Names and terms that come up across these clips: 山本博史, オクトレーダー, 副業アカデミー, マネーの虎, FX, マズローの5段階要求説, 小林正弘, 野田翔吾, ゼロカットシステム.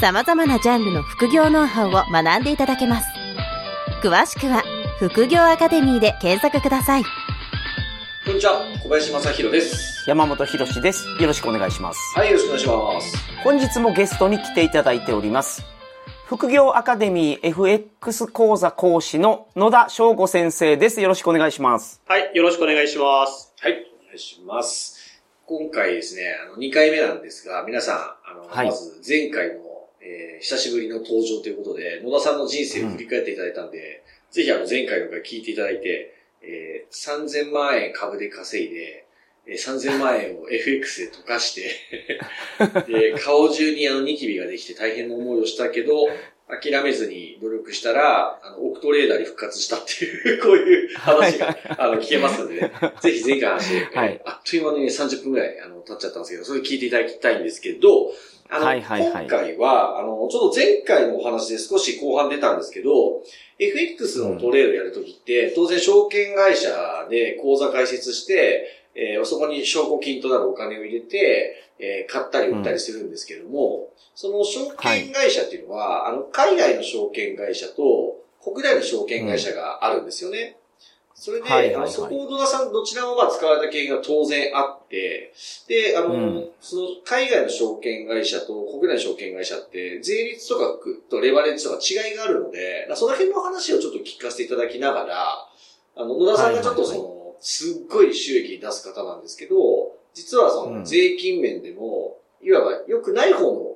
様々なジャンルの副業ノウハウを学んでいただけます。詳しくは副業アカデミーで検索ください。こんにちは、小林正弘です。山本博史です。よろしくお願いします。はい、よろしくお願いします。本日もゲストに来ていただいております。副業アカデミー FX 講座講師の野田翔吾先生です。よろしくお願いします。はい、よろしくお願いします。はい、お願いします。今回ですね、2回目なんですが、皆さん、まず前回の久しぶりの登場ということで、野田さんの人生を振り返っていただいたんで、ぜひ前回の回聞いていただいて、3000万円株で稼いで、3000万円を FX で溶かしてで、顔中にニキビができて大変な思いをしたけど、諦めずに努力したら、オクトレーダーに復活したっていう、こういう話が、聞けますので、ね、ぜひ前回話して、はい、あっという間に、ね、30分くらい、経っちゃったんですけど、それ聞いていただきたいんですけど、はいはいはい、今回は、ちょっと前回のお話で少し後半出たんですけど、FX のトレードをやるときって、当然証券会社で口座開設して、そこに証拠金となるお金を入れて、買ったり売ったりするんですけども、その証券会社っていうのは、海外の証券会社と国内の証券会社があるんですよね。それで、そこを野田さんどちらも使われた経験が当然あって、で、その海外の証券会社と国内の証券会社って税率とかとレバレッジとか違いがあるので、その辺の話をちょっと聞かせていただきながら、野田さんがちょっとすっごい収益出す方なんですけど、実はその税金面でも、いわば良くない方の、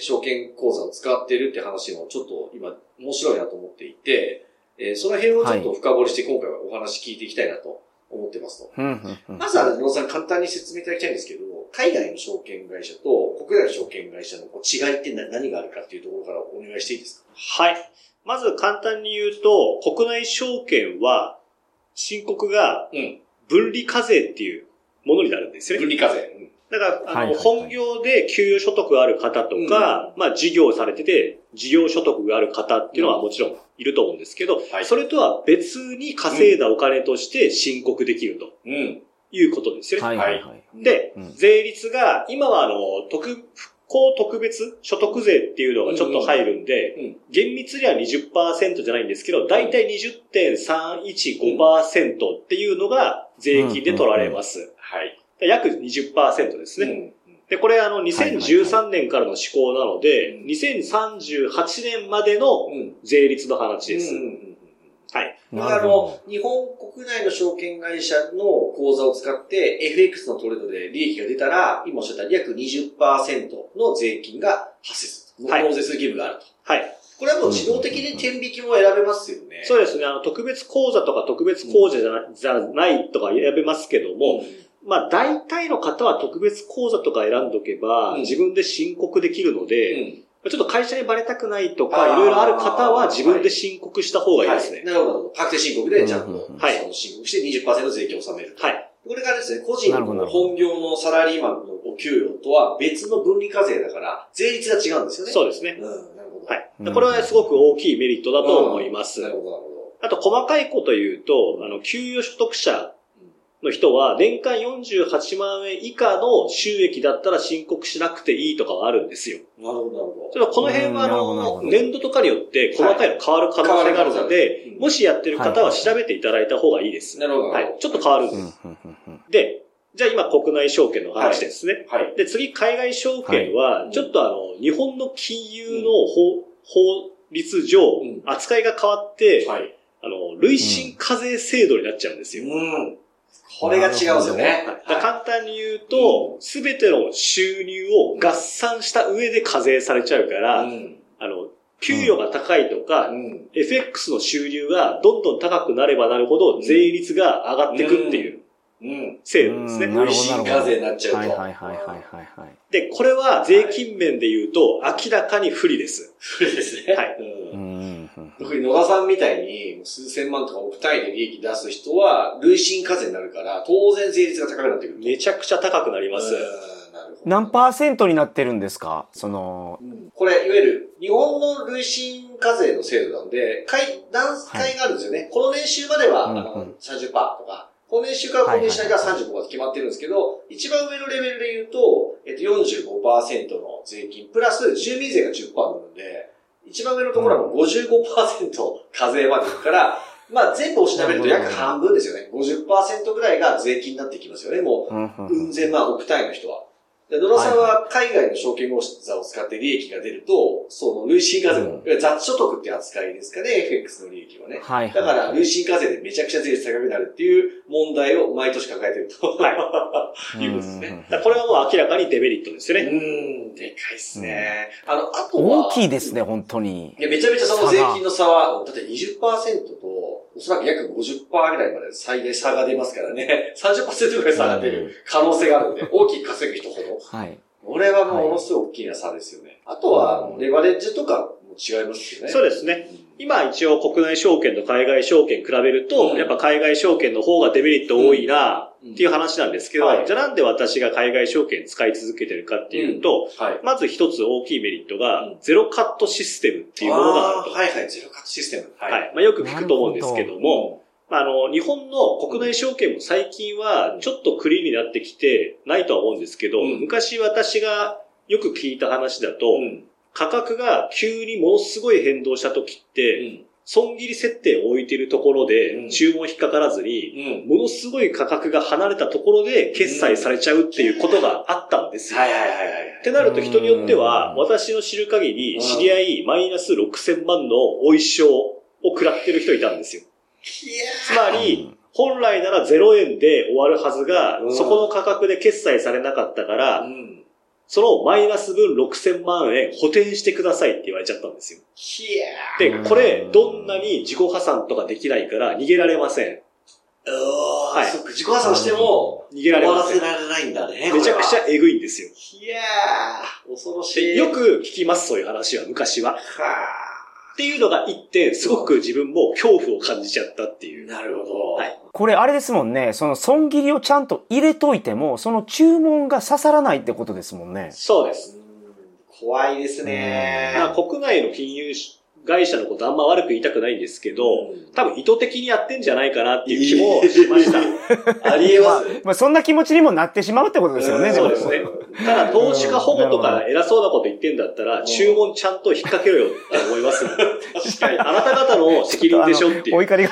証券口座を使っているって話もちょっと今面白いなと思っていて、その辺をちょっと深掘りして今回はお話聞いていきたいなと思ってますと。まず野田さん簡単に説明いただきたいんですけど、海外の証券会社と国内の証券会社の違いって何があるかっていうところからお願いしていいですか？はい。まず簡単に言うと、国内証券は申告が分離課税っていうものになるんですよね。分離課税。だから、本業で給与所得がある方とか、事業されてて、事業所得がある方っていうのはもちろんいると思うんですけど、それとは別に稼いだお金として申告できるということですよね。で、税率が、今は特別所得税っていうのがちょっと入るんで、厳密には 20% じゃないんですけど、だいたい 20.315% っていうのが税金で取られます。はい。約 20% ですね。で、これ2013年からの施行なので、2038年までの税率の話です。はい。だから日本国内の証券会社の口座を使って FX のトレードで利益が出たら、今おっしゃった約 20% の税金が発生する。納税する義務があると。はい。これはもう自動的に天引きも選べますよね。そうですね。特別口座とか特別口座じゃないとか選べますけども、大体の方は特別口座とか選んどけば、自分で申告できるので、ちょっと会社にバレたくないとか、いろいろある方は自分で申告した方がいいですね。はい、なるほど。確定申告でちゃんと、申告して 20% 税金を納める。はい。これがですね、個人の本業のサラリーマンのお給与とは別の分離課税だから、税率が違うんですよね。そうですね。なるほど。はい。これはすごく大きいメリットだと思います。なるほど、なるほど。あと、細かいこと言うと、給与所得者、の人は年間48万円以下の収益だったら申告しなくていいとかはあるんですよ。なるほど、なるほど。この辺は年度とかによって細かいの変わる可能性があるので、もしやってる方は調べていただいた方がいいです。なるほど。はい。ちょっと変わるんです。で、じゃあ今国内証券の話ですね。はい。で、次海外証券は、ちょっと日本の金融の法律上、扱いが変わって、累進課税制度になっちゃうんですよ。これが違うんですよね。簡単に言うと、すべての収入を合算した上で課税されちゃうから、給与が高いとか、FX の収入がどんどん高くなればなるほど、税率が上がっていくっていう制度ですね。累進課税になっちゃうと。はいはいはいはいはい。で、これは税金面で言うと明らかに不利です。不利ですね。はい。特に野田さんみたいに数千万とか億単位で利益出す人は累進課税になるから当然税率が高くなってくる。めちゃくちゃ高くなります。何パーセントになってるんですか？これ、いわゆる、日本の累進課税の制度なんで、段階があるんですよね。はい、この年収までは、30% とか、この年収からこの年収が 35% が決まってるんですけど、一番上のレベルで言うと、45% の税金、プラス住民税が 10% なので、一番上のところは 55% 課税までいくから、まあ全部を調べると約半分ですよね。50% ぐらいが税金になってきますよね。もう、うん千万億単位の人は。野田さんは海外の証券口座を使って利益が出ると、その累進課税も、雑所得って扱いですかね、FX の利益はね。はい。だから、累進課税でめちゃくちゃ税率高くなるっていう問題を毎年抱えてると。はい。いうことですね。これはもう明らかにデメリットですよね。でかいっすね。あとは。大きいですね、本当に。いや、めちゃめちゃその税金の差は、だって 20% と、おそらく約 50% ぐらいまで最大差が出ますからね。30% ぐらい差が出る可能性があるんで、大きく稼ぐ人ほど。はい。これはものすごい大きな差ですよね。あとは、レバレッジとかも違いますよね。そうですね。今一応国内証券と海外証券比べると、やっぱ海外証券の方がデメリット多いなっていう話なんですけど、じゃあなんで私が海外証券使い続けてるかっていうと、まず一つ大きいメリットが、ゼロカットシステムっていうものがあると。はいはい、ゼロカットシステム。はい。まあよく聞くと思うんですけども、日本の国内証券も最近はちょっとクリーンになってきてないとは思うんですけど、昔私がよく聞いた話だと、価格が急にものすごい変動した時って、損切り設定を置いているところで注文引っかからずに、ものすごい価格が離れたところで決済されちゃうっていうことがあったんですよ。はいはいはいはい。ってなると人によっては、私の知る限り知り合いマイナス6000万のお一生を食らってる人いたんですよ。つまり、本来なら0円で終わるはずが、そこの価格で決済されなかったから、そのマイナス分6000万円補填してくださいって言われちゃったんですよ。で、これ、どんなに自己破産とかできないから逃げられません。はい。そっか、自己破産しても逃げられません。終わらせられないんだね。めちゃくちゃエグいんですよ。いやー、恐ろしい。よく聞きます、そういう話は、昔は。っていうのが一点、すごく自分も恐怖を感じちゃったっていう。なるほど。はい。これあれですもんね、その損切りをちゃんと入れといても、その注文が刺さらないってことですもんね。そうです。怖いですね。国内の金融会社のことあんま悪く言いたくないんですけど、多分意図的にやってんじゃないかなっていう気もしました。ありえます。まあそんな気持ちにもなってしまうってことですよね。そうですね。ただ投資家保護とか偉そうなこと言ってんだったら、注文ちゃんと引っ掛けろよって思います。確かに。あなた方の責任でしょっていう。お怒りが。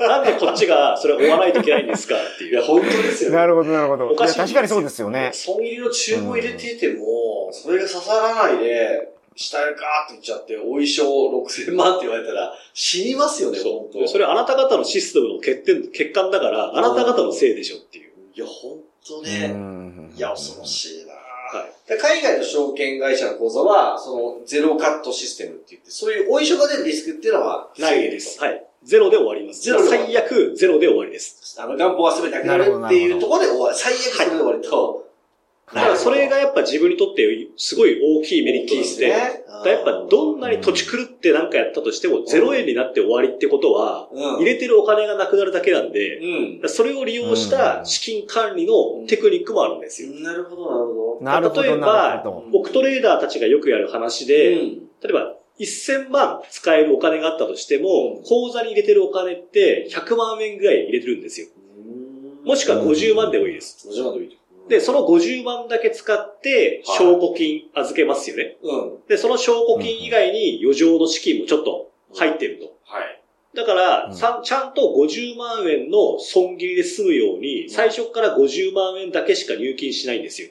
なんでこっちがそれを追わないといけないんですかっていう。いや、本当ですよね。なるほど、なるほど。おかしい。確かにそうですよね。損切りの注文入れてても、それが刺さらないで、下へガーって言っちゃって、お衣装6000万って言われたら、死にますよね、本当。それあなた方のシステムの欠陥だから、あなた方のせいでしょっていう。いや、本当ね。いや、恐ろしいな。はい、海外の証券会社の口座は、そのゼロカットシステムって言って、そういうお衣装が出るリスクっていうのはないです。はい。ゼロで終わります。最悪、ゼロで終わりです。元本は全てなくなるっていうところで終わり。最悪、それで終わりと。だからそれがやっぱ自分にとってすごい大きいメリットですね。やっぱどんなに土地狂ってなんかやったとしても0円になって終わりってことは、入れてるお金がなくなるだけなんで、それを利用した資金管理のテクニックもあるんですよ。なるほど、なるほど。なるほど。例えば、億トレーダーたちがよくやる話で、例えば、1000万使えるお金があったとしても、口座に入れてるお金って100万円ぐらい入れてるんですよ。もしくは50万でもいいです。50万でもいい。で、その50万だけ使って、証拠金預けますよね。で、その証拠金以外に余剰の資金もちょっと入ってると。だから、ちゃんと50万円の損切りで済むように、最初から50万円だけしか入金しないんですよ。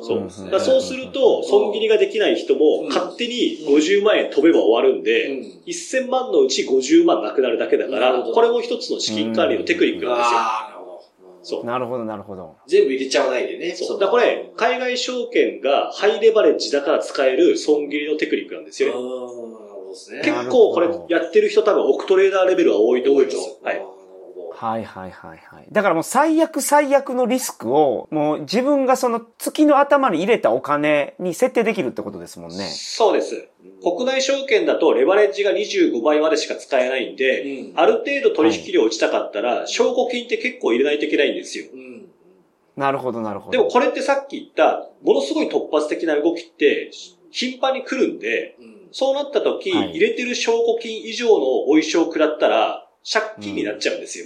そうすると、損切りができない人も、勝手に50万円飛べば終わるんで、1000万のうち50万なくなるだけだから、これも一つの資金管理のテクニックなんですよ。なるほど、なるほど。全部入れちゃわないでね。そう。だからこれ、海外証券がハイレバレッジだから使える損切りのテクニックなんですよね。結構これやってる人多分、億トレーダーレベルは多いと思います。はい。はいはいはいはい。だからもう最悪のリスクを、もう自分がその月の頭に入れたお金に設定できるってことですもんね。そうです。国内証券だとレバレッジが25倍までしか使えないんで、うん、ある程度取引量落ちたかったら、証拠金って結構入れないといけないんですよ。うん、なるほどなるほど。でもこれってさっき言った、ものすごい突発的な動きって、頻繁に来るんで、うん、そうなった時、はい、入れてる証拠金以上のお衣装を食らったら、借金になっちゃうんですよ。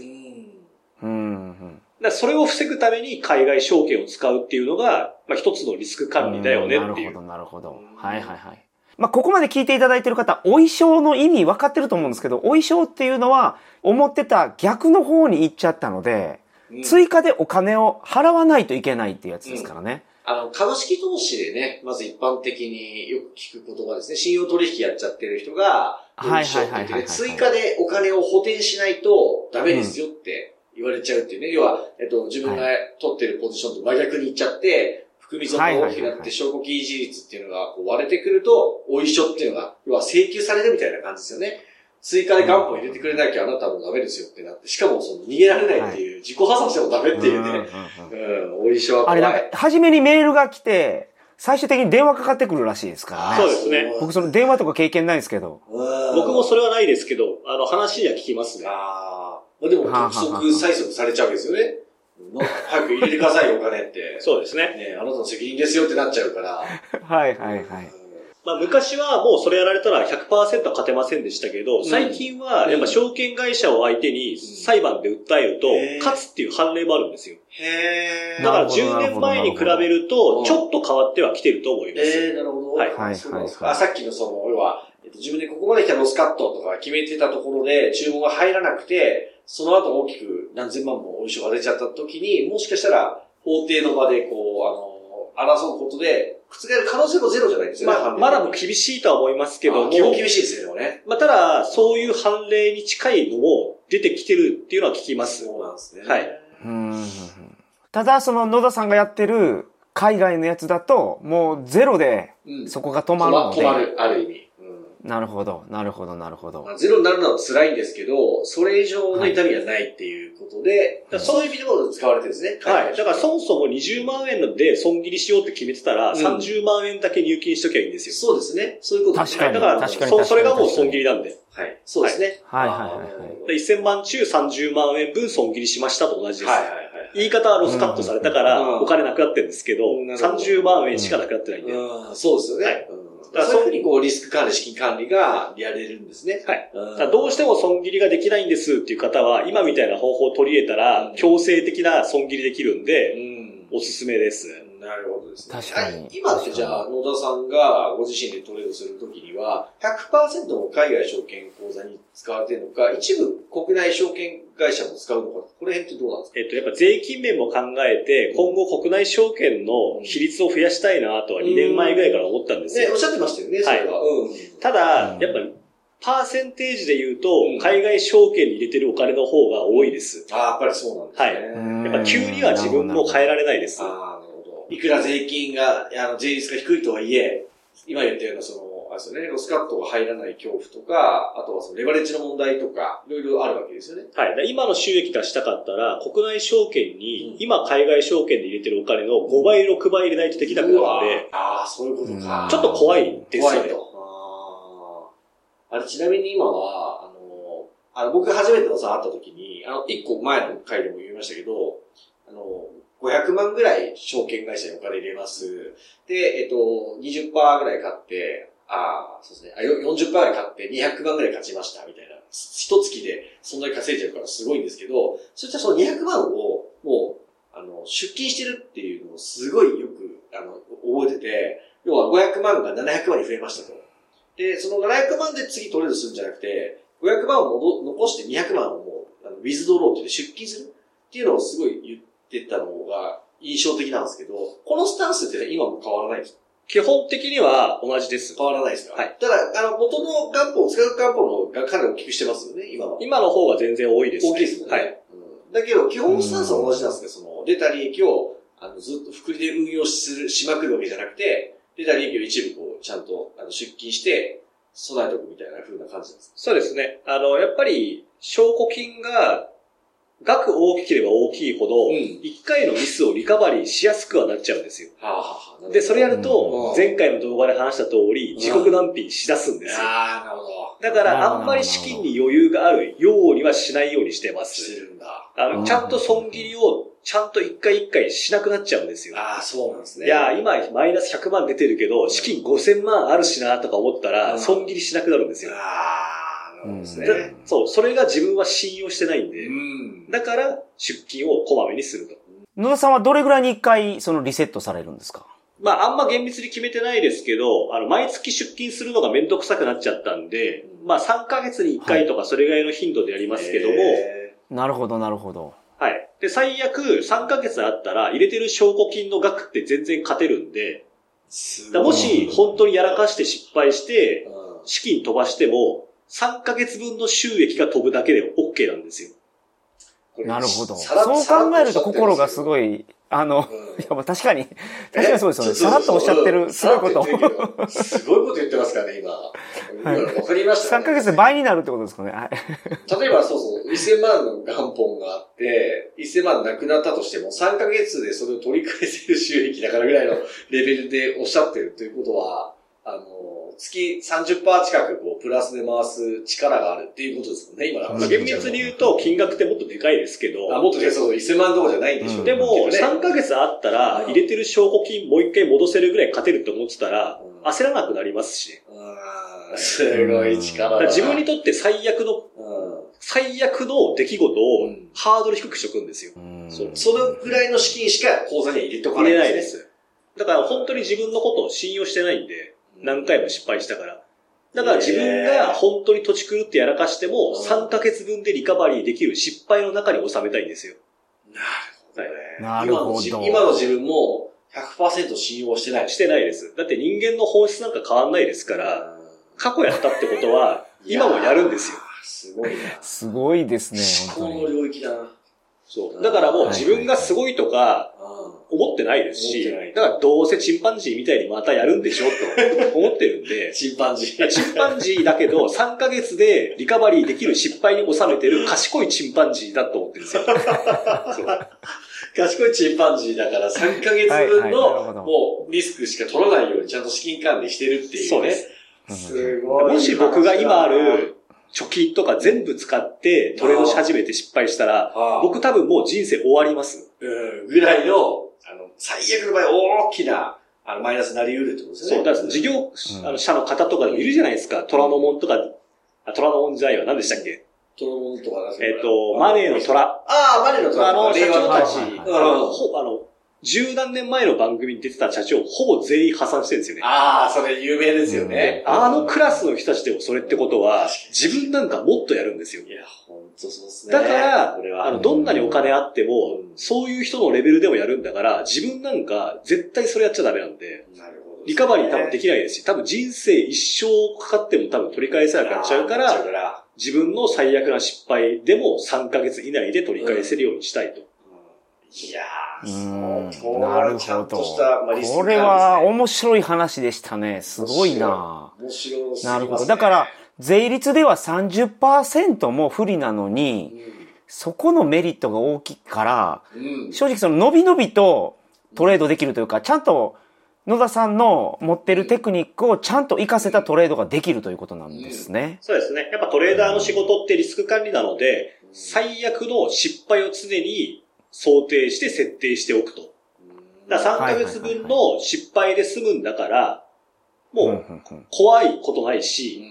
うん、だそれを防ぐために海外証券を使うっていうのが、まあ、一つのリスク管理だよねっていう。なるほど、なるほど。はいはいはい。まあ、ここまで聞いていただいてる方、お衣装の意味分かってると思うんですけど、お衣装っていうのは、思ってた逆の方に行っちゃったので、うん、追加でお金を払わないといけないっていうやつですからね。うん、株式投資でね、まず一般的によく聞く言葉ですね。信用取引やっちゃってる人が、追加でお金を補填しないとダメですよって言われちゃうっていうね。うん、要は、自分が取ってるポジションと真逆にいっちゃって、含み損が大きくなって、証拠金維持率っていうのがこう割れてくると、お衣装っていうのが、要は請求されるみたいな感じですよね。追加で元本入れてくれなきゃあなたもダメですよってなって、しかもその逃げられないっていう、自己破産してもダメっていうね。うん、お衣装は怖い。あれなんか、初めにメールが来て、最終的に電話かかってくるらしいですからね。そうですね。僕その電話とか経験ないですけど。僕もそれはないですけど、話には聞きますね。ああ。でも、督促催促されちゃうわけですよね。早く入れてくださいよ、お金って。そうですね。ね、あなたの責任ですよってなっちゃうから。はいはいはい。まあ、昔はもうそれやられたら 100% 勝てませんでしたけど、最近はやっぱ証券会社を相手に裁判で訴えると、勝つっていう判例もあるんですよ。へー。だから10年前に比べると、ちょっと変わってはきてると思います。なるほど。はい。そうなんですか。さっきのその、要は、自分でここまで来たロスカットとか決めてたところで、注文が入らなくて、その後大きく何千万もお衣装が出ちゃった時に、もしかしたら法廷の場でこう、争うことで、覆る可能性もゼロじゃないですよね。まだも厳しいとは思いますけど、基本厳しいですよね。まあ、ただ、そういう判例に近いのも出てきてるっていうのは聞きます。そうなんですね。はい。ただ、その野田さんがやってる海外のやつだと、もうゼロで、そこが止まるので、止まる、ある意味。なるほど、なるほど、なるほど。ゼロになるのは辛いんですけど、それ以上の痛みはないっていうことで、はい、そういう意味でも使われてるんですね。はい。だからそもそも20万円で損切りしようって決めてたら、30万円だけ入金しときゃいいんですよ。そうですね。そういうことですね。だから、それがもう損切りなんで。はい。そうですね。はいはいはい。1000万中30万円分損切りしましたと同じです。はいはいはい。言い方はロスカットされたから、お金なくなってるんですけど、30万円しかなくなってないんで。そうですよね。だからそういうふうにこうリスク管理、資金管理がやれるんですね。はい。どうしても損切りができないんですっていう方は、今みたいな方法を取り入れたら、強制的な損切りできるんで、おすすめです。なるほどですね。確かに。今ってじゃあ、野田さんがご自身でトレードするときには、100% の海外証券口座に使われてるのか、一部国内証券会社も使うのか、この辺ってどうなんですか？やっぱ税金面も考えて、今後国内証券の比率を増やしたいなとは2年前ぐらいから思ったんですよ。ね、おっしゃってましたよね、それは。ただ、やっぱり、パーセンテージで言うと、海外証券に入れてるお金の方が多いです。やっぱりそうなんですね。はい。やっぱ急には自分も変えられないです。いくら税金が、税率が低いとはいえ、今言ったようなその、あれですよね、ロスカットが入らない恐怖とか、あとはそのレバレッジの問題とか、いろいろあるわけですよね。はい。今の収益出したかったら、国内証券に、今海外証券で入れてるお金の5倍、6倍入れないとできなくなるので、そういうことか。ちょっと怖いですよね。怖いと。ちなみに今は、僕初めてのさ、会った時に、1個前の回でも言いましたけど、500万ぐらい証券会社にお金入れます。で、20% ぐらい買って、そうですね。40% ぐらい買って200万ぐらい勝ちました、みたいな。一月でそんなに稼いじゃうからすごいんですけど、そしたらその200万を、もう、出金してるっていうのをすごいよく、覚えてて、要は500万が700万に増えましたと。で、その700万で次トレードするんじゃなくて、500万を残して200万をもう、ウィズドローって出金するっていうのをすごい言って、出たのが印象的なんですけど、このスタンスって今も変わらないんですか？基本的には同じです。変わらないですか？はい。ただ、元の元本、使う元本のがかなり大きくしてますよね、今は。今の方が全然多いですね。大きいですよね。はい。だけど、基本スタンスは同じなんですけど、その、出た利益を、ずっと複利で運用しまくるわけじゃなくて、出た利益を一部こう、ちゃんと、出金して、備えておくみたいな風な感じなんですか？そうですね。やっぱり、証拠金が、額大きければ大きいほど、一回のミスをリカバリーしやすくはなっちゃうんですよ。うん、で、それやると、前回の動画で話した通り、自国難品しだすんですよ。ああ、なるほど。だから、あんまり資金に余裕があるようにはしないようにしてます。してるんだ。ちゃんと損切りを、ちゃんと一回一回しなくなっちゃうんですよ。ああ、そうなんですね。いや、今、マイナス100万出てるけど、資金5000万あるしな、とか思ったら、損切りしなくなるんですよ。うん、そう、それが自分は信用してないんで、うん、だから出金をこまめにすると。野田さんはどれぐらいに一回そのリセットされるんですか？まああんま厳密に決めてないですけど、毎月出金するのがめんどくさくなっちゃったんで、まあ3ヶ月に1回とかそれぐらいの頻度でやりますけども。なるほど、なるほど。はい。で、最悪3ヶ月あったら入れてる証拠金の額って全然勝てるんで、もし本当にやらかして失敗して、資金飛ばしても、3ヶ月分の収益が飛ぶだけで OK なんですよ。なるほど。そう考えると心がすごい、確かに、そうですよね。さらっとおっしゃってる、すごいこと。すごいこと言ってますからね、今。わかりましたね。3ヶ月で倍になるってことですかね。例えば、そう、1000万の元本があって、1000万なくなったとしても、3ヶ月でそれを取り返せる収益だからぐらいのレベルでおっしゃってるということは、月 30% 近くこうプラスで回す力があるっていうことですもんね、今の。厳密に言うと金額ってもっとでかいですけど。もっとでかい、そう、1000万とかじゃないんでしょう。でも、3ヶ月あったら入れてる証拠金もう一回戻せるぐらい勝てると思ってたら、焦らなくなりますし。すごい力だ。自分にとって最悪の出来事をハードル低くしとくんですよ。そのぐらいの資金しか口座には入れておかないですね。入れないです。だから本当に自分のことを信用してないんで、何回も失敗したから。だから自分が本当に土地狂ってやらかしても、3ヶ月分でリカバリーできる失敗の中に収めたいんですよ。なるほどね。今の自分も 100% 信用してない。してないです。だって人間の本質なんか変わんないですから、過去やったってことは、今もやるんですよ。すごいな。すごいですね。思考の領域だな。そう。だからもう自分がすごいとか、思ってないですし、だからどうせチンパンジーみたいにまたやるんでしょと思ってるんで、チンパンジーだけど3ヶ月でリカバリーできる失敗に収めてる賢いチンパンジーだと思ってるんですよ。賢いチンパンジーだから3ヶ月分のもうリスクしか取らないようにちゃんと資金管理してるっていうね。そうです。すごい。もし僕が今ある貯金とか全部使ってトレードし始めて失敗したら、僕多分もう人生終わります。ぐらいの最悪の場合、大きな、マイナスになり得るってことですね。そう、だから事業者の方とかでもいるじゃないですか。虎ノ門とか、虎ノ門時代は何でしたっけ？虎ノ門とかなんですか？マネーの虎。ああ、マネーの虎。社長たち、十何年前の番組に出てた社長、ほぼ全員破産してるんですよね。ああ、それ有名ですよね。クラスの人たちでもそれってことは、自分なんかもっとやるんですよ。いや、ほんとそうですね。だから、どんなにお金あっても、そういう人のレベルでもやるんだから、自分なんか絶対それやっちゃダメなんで、なるほどね、リカバリー多分できないですし、多分人生一生かかっても多分取り返せなくなっちゃうから、自分の最悪な失敗でも3ヶ月以内で取り返せるようにしたいと。いやー、なるほど。これは面白い話でしたね。すごいな。面白いですね。なるほど。だから、税率では 30% も不利なのに、そこのメリットが大きいから、正直その伸び伸びとトレードできるというか、ちゃんと野田さんの持ってるテクニックをちゃんと活かせたトレードができるということなんですね。そうですね。やっぱトレーダーの仕事ってリスク管理なので、最悪の失敗を常に想定して設定しておくと。だから3ヶ月分の失敗で済むんだから、もう怖いことないし、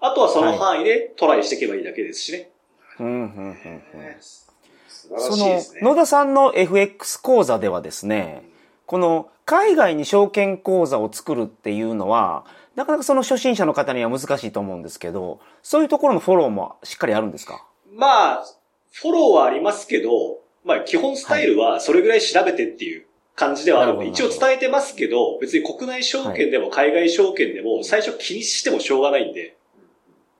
あとはその範囲でトライしていけばいいだけですしね。その、野田さんの FX 講座ではですね、この海外に証券口座を作るっていうのは、なかなかその初心者の方には難しいと思うんですけど、そういうところのフォローもしっかりあるんですか？まあ、フォローはありますけど、まあ基本スタイルはそれぐらい調べてっていう感じではあるので、一応伝えてますけど、別に国内証券でも海外証券でも最初気にしてもしょうがないんで。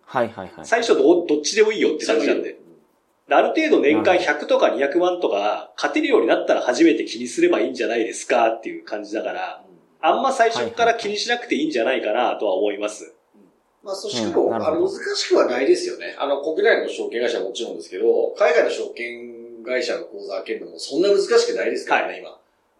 はいはいはい。最初どっちでもいいよって感じなんで。ある程度年間100とか200万とか勝てるようになったら初めて気にすればいいんじゃないですかっていう感じだから、あんま最初から気にしなくていいんじゃないかなとは思います。まあ、組織も難しくはないですよね。国内の証券会社はもちろんですけど、海外の証券会社の口座開けるのもそんな難しくないですからね、はい、今。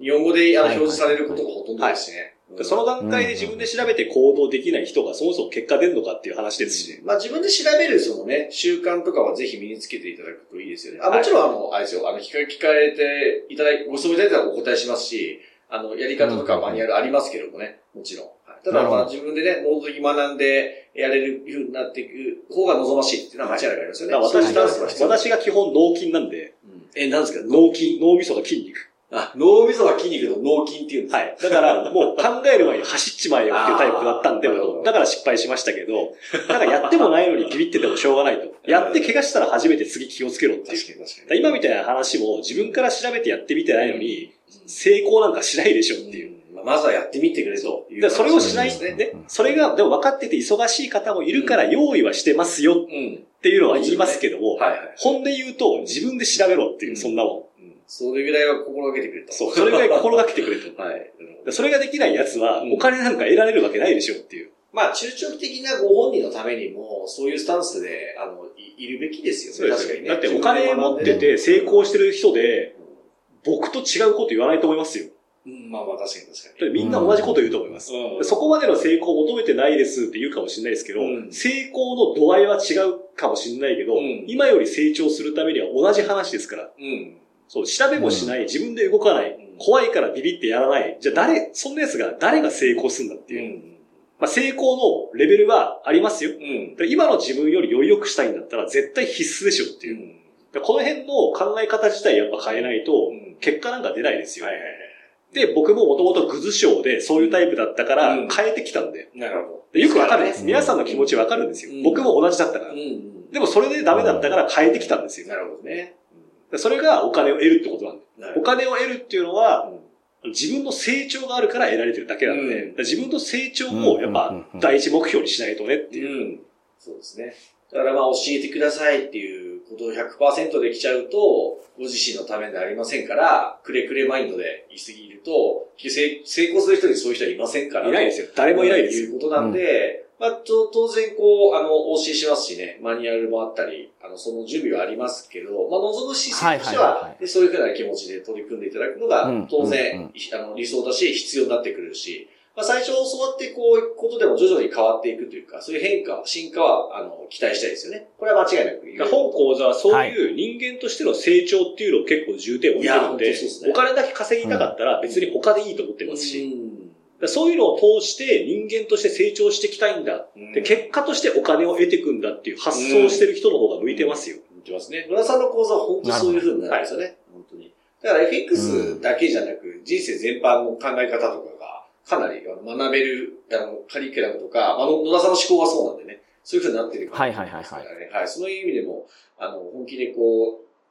日本語で表示されることがほとんどですしね。はいはいうん、その段階で自分で調べて行動できない人がそもそも結果出るのかっていう話ですし、うん。まあ自分で調べるそのね、習慣とかはぜひ身につけていただくといいですよね。あ、もちろんあれですよ、聞かれていただいて、ご質問いただいたらお答えしますし、やり方とかマニュアルありますけれどもね、もちろん。はい、ただまあ自分でね、能動的に学んでやれるようになっていく方が望ましいっていうのは間違いないですよね。はい、私が基本脳筋なんで、うん、なんですか脳筋、脳みそが筋肉。あ、脳みそは筋肉の脳筋っていうんです。はい。だから、もう考える前に走っちまえよっていうタイプだったんで、だから失敗しましたけど、なんかやってもないのにビビっててもしょうがないと。やって怪我したら初めて次気をつけろっていう。確かに確かに。今みたいな話も自分から調べてやってみてないのに、成功なんかしないでしょっていう。まずはやってみてくれという。それをしないですね。それが、でも分かってて忙しい方もいるから用意はしてますよっていうのは言いますけども、本音言うと自分で調べろっていう、そんなもん。それぐらいは心がけてくれと。そう、それぐらい心がけてくれと。はい。それができないやつは、お金なんか得られるわけないでしょっていう。まあ、中長期的なご本人のためにも、そういうスタンスで、いるべきですよね。そうですね。確かにね。だってお金持ってて成功してる人で、僕と違うこと言わないと思いますよ。うん、まあまあ確かに確かに。みんな同じこと言うと思います。そこまでの成功を求めてないですって言うかもしれないですけど、成功の度合いは違うかもしれないけど、今より成長するためには同じ話ですから。そう、調べもしない、自分で動かない、怖いからビビってやらない。じゃあそんな奴が誰が成功するんだっていう。まあ成功のレベルはありますよ。今の自分よりより良くしたいんだったら絶対必須でしょっていう。この辺の考え方自体やっぱ変えないと、結果なんか出ないですよ。で、僕ももともとグズ症でそういうタイプだったから変えてきたんで。なるほど。よくわかるんです。皆さんの気持ちわかるんですよ。僕も同じだったから。でもそれでダメだったから変えてきたんですよ。なるほどね。それがお金を得るってことなんで。お金を得るっていうのは、自分の成長があるから得られてるだけなんで、自分の成長をやっぱ第一目標にしないとねっていう。そうですね。だからまあ教えてくださいっていうことを 100% できちゃうと、ご自身のためになりませんから、くれくれマインドで言い過ぎると、成功する人にそういう人はいませんから。いないですよ。誰もいないですよ。ということなんで、まあ、当然、お教えしますしね、マニュアルもあったり、その準備はありますけど、まあ、望む姿勢としては、そういうふうな気持ちで取り組んでいただくのが、当然、理想だし、必要になってくるし、まあ、最初、そうやってこういうことでも徐々に変わっていくというか、そういう変化、進化は、期待したいですよね。これは間違いなく言う。本講座は、そういう人間としての成長っていうのを結構重点を置いてるんで、お金だけ稼ぎたかったら、別に他でいいと思ってますし、そういうのを通して人間として成長していきたいんだ。で、結果としてお金を得ていくんだっていう発想をしてる人の方が向いてますよ。向いてますね。野田さんの講座は本当にそういう風になるんですよね。本当に。だから FX だけじゃなく、人生全般の考え方とかが、かなり学べる、カリキュラムとか、野田さんの思考がそうなんでね、そういう風になってるからね。はい。そういう意味でも、本気で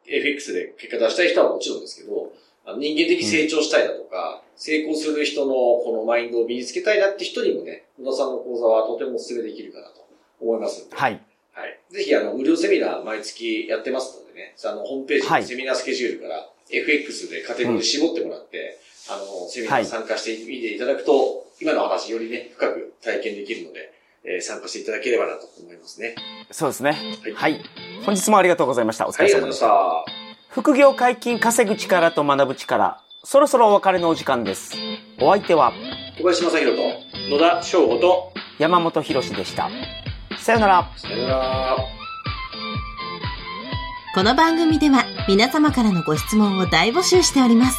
FX で結果出したい人はもちろんですけど、人間的成長したいだとか、成功する人のマインドを身につけたいなって人にもね、野田さんの講座はとてもお勧めできるかなと思いますので。はい。はい。ぜひ無料セミナー毎月やってますのでね、ホームページのセミナースケジュールから、FX でカテゴリー絞ってもらって、セミナーに参加してみていただくと、今の話よりね、深く体験できるので、参加していただければなと思いますね。そうですね。はい。本日もありがとうございました。お疲れ様でした。ありがとうございました。副業解禁、稼ぐ力と学ぶ力、そろそろお別れのお時間です。お相手は小林正弘と野田翔吾と山本博史でした。さよなら。さよなら。この番組では皆様からのご質問を大募集しております。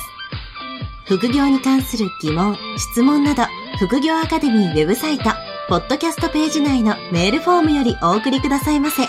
副業に関する疑問・質問など、副業アカデミーウェブサイトポッドキャストページ内のメールフォームよりお送りくださいませ。